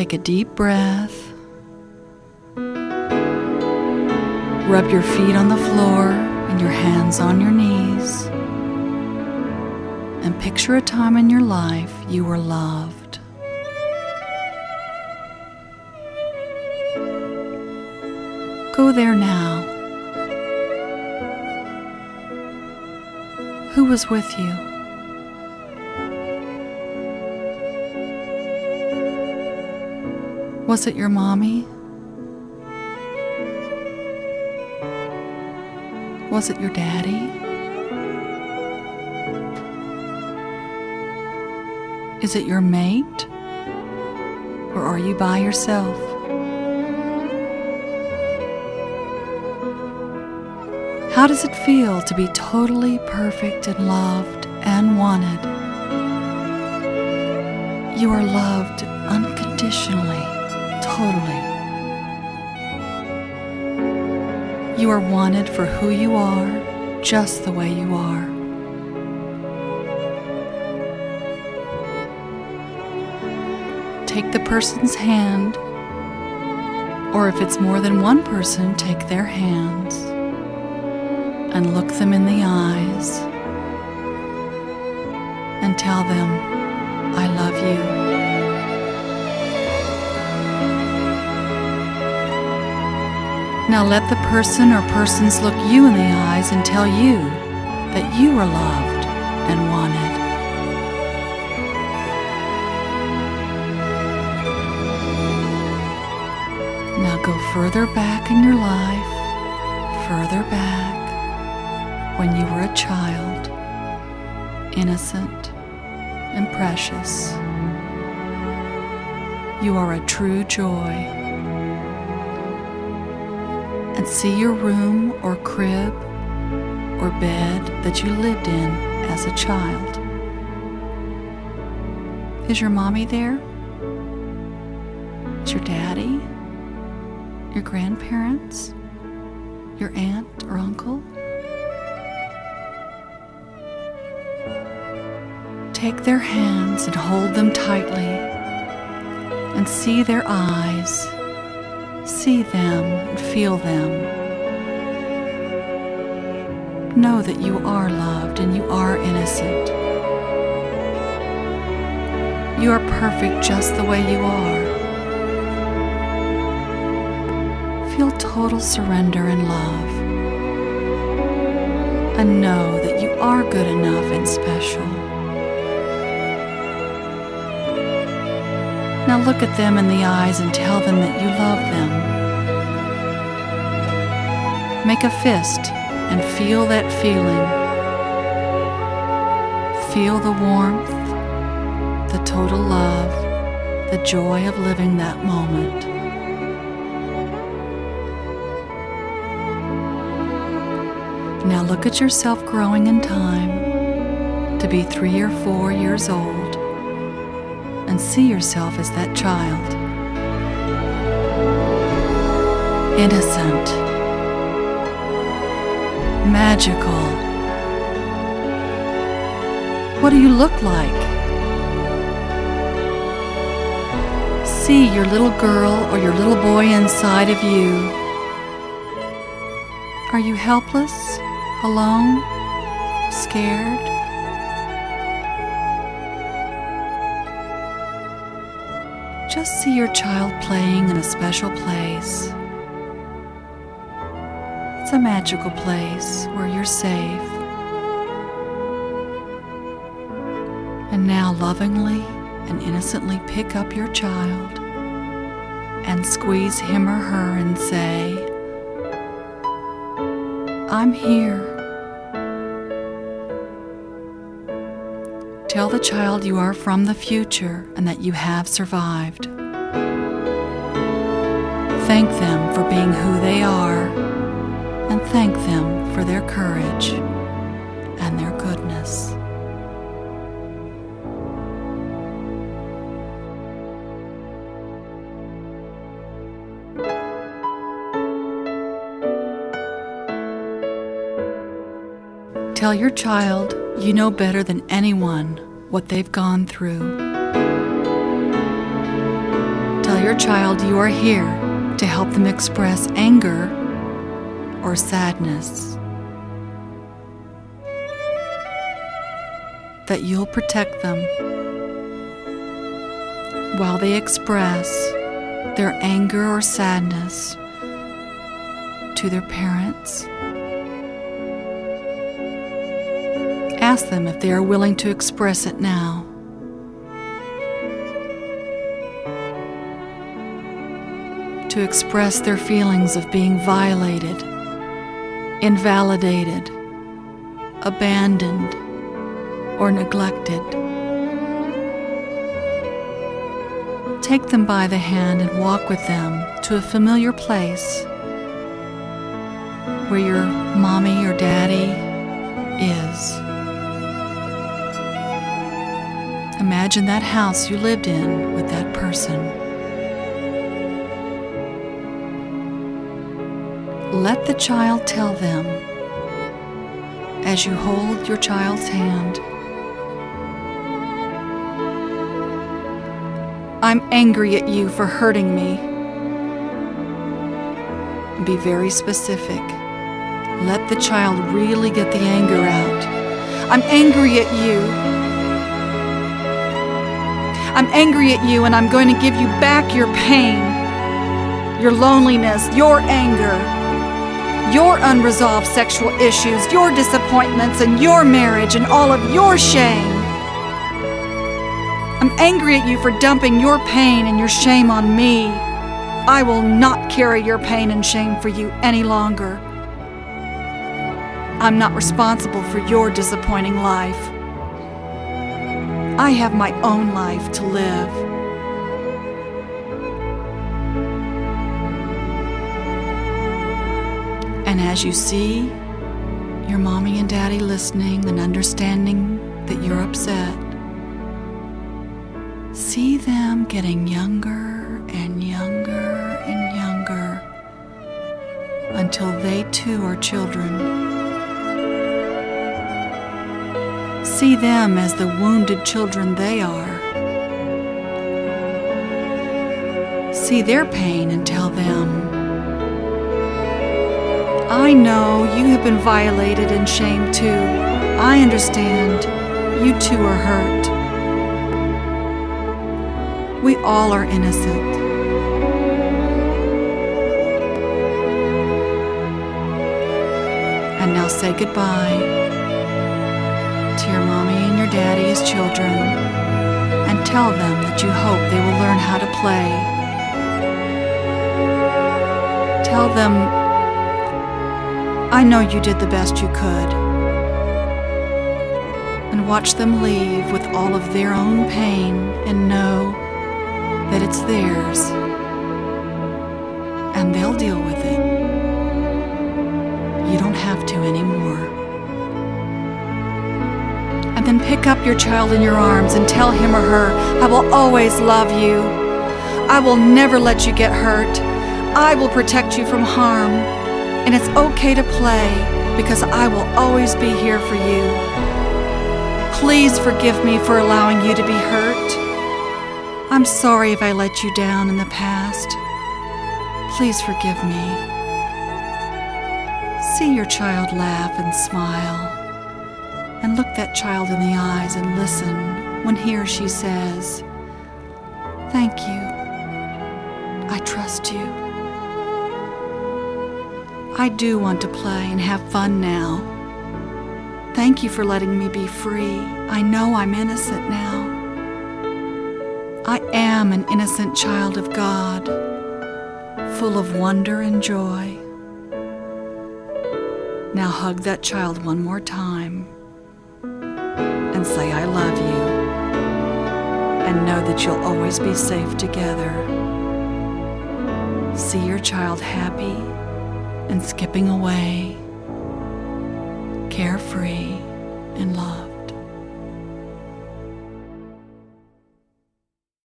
Take a deep breath. Rub your feet on the floor and your hands on your knees. And picture a time in your life you were loved. Go there now. Who was with you? Was it your mommy? Was it your daddy? Is it your mate? Or are you by yourself? How does it feel to be totally perfect and loved and wanted? You are loved unconditionally, totally. You are wanted for who you are, just the way you are. Take the person's hand, or if it's more than one person, take their hands and look them in the eyes and tell them, I love you. Now let the person or persons look you in the eyes and tell you that you are loved and wanted. Now go further back in your life, further back when you were a child, innocent and precious. You are a true joy. And see your room or crib or bed that you lived in as a child. Is your mommy there? Is your daddy? Your grandparents? Your aunt or uncle? Take their hands and hold them tightly and see their eyes. See them and feel them. Know that you are loved and you are innocent. You are perfect just the way you are. Feel total surrender and love. And know that you are good enough and special. Now look at them in the eyes and tell them that you love them. Make a fist and feel that feeling. Feel the warmth, the total love, the joy of living that moment. Now look at yourself growing in time to be 3 or 4 years old. And see yourself as that child. Innocent. Magical. What do you look like? See your little girl or your little boy inside of you. Are you helpless? Alone? Scared? Just see your child playing in a special place. It's a magical place where you're safe. And now lovingly and innocently pick up your child and squeeze him or her and say, I'm here. Tell the child you are from the future and that you have survived. Thank them for being who they are, and thank them for their courage and their goodness. Tell your child you know better than anyone what they've gone through. your child you are here to help them express anger or sadness. That you'll protect them while they express their anger or sadness to their parents. Ask them if they are willing to express it now. To express their feelings of being violated, invalidated, abandoned, or neglected. Take them by the hand and walk with them to a familiar place where your mommy or daddy is. Imagine that house you lived in with that person. Let the child tell them, as you hold your child's hand, "I'm angry at you for hurting me." Be very specific. Let the child really get the anger out. "I'm angry at you. I'm angry at you, and I'm going to give you back your pain, your loneliness, your anger, your unresolved sexual issues, your disappointments, and your marriage, and all of your shame. I'm angry at you for dumping your pain and your shame on me. I will not carry your pain and shame for you any longer. I'm not responsible for your disappointing life. I have my own life to live." And as you see your mommy and daddy listening and understanding that you're upset, see them getting younger and younger and younger until they too are children. See them as the wounded children they are. See their pain and tell them, "I know you have been violated and shamed too. I understand. You too are hurt. We all are innocent." And now say goodbye to your mommy and your daddy as children, and tell them that you hope they will learn how to play. Tell them, "I know you did the best you could," and watch them leave with all of their own pain and know that it's theirs, and they'll deal with it. You don't have to anymore. And then pick up your child in your arms and tell him or her, "I will always love you. I will never let you get hurt. I will protect you from harm. And it's okay to play because I will always be here for you. Please forgive me for allowing you to be hurt. I'm sorry if I let you down in the past. Please forgive me." See your child laugh and smile, and look that child in the eyes and listen when he or she says, "Thank you. I trust you. I do want to play and have fun now. Thank you for letting me be free. I know I'm innocent now. I am an innocent child of God, full of wonder and joy." Now hug that child one more time and say, "I love you," and know that you'll always be safe together. See your child happy and skipping away, carefree in love.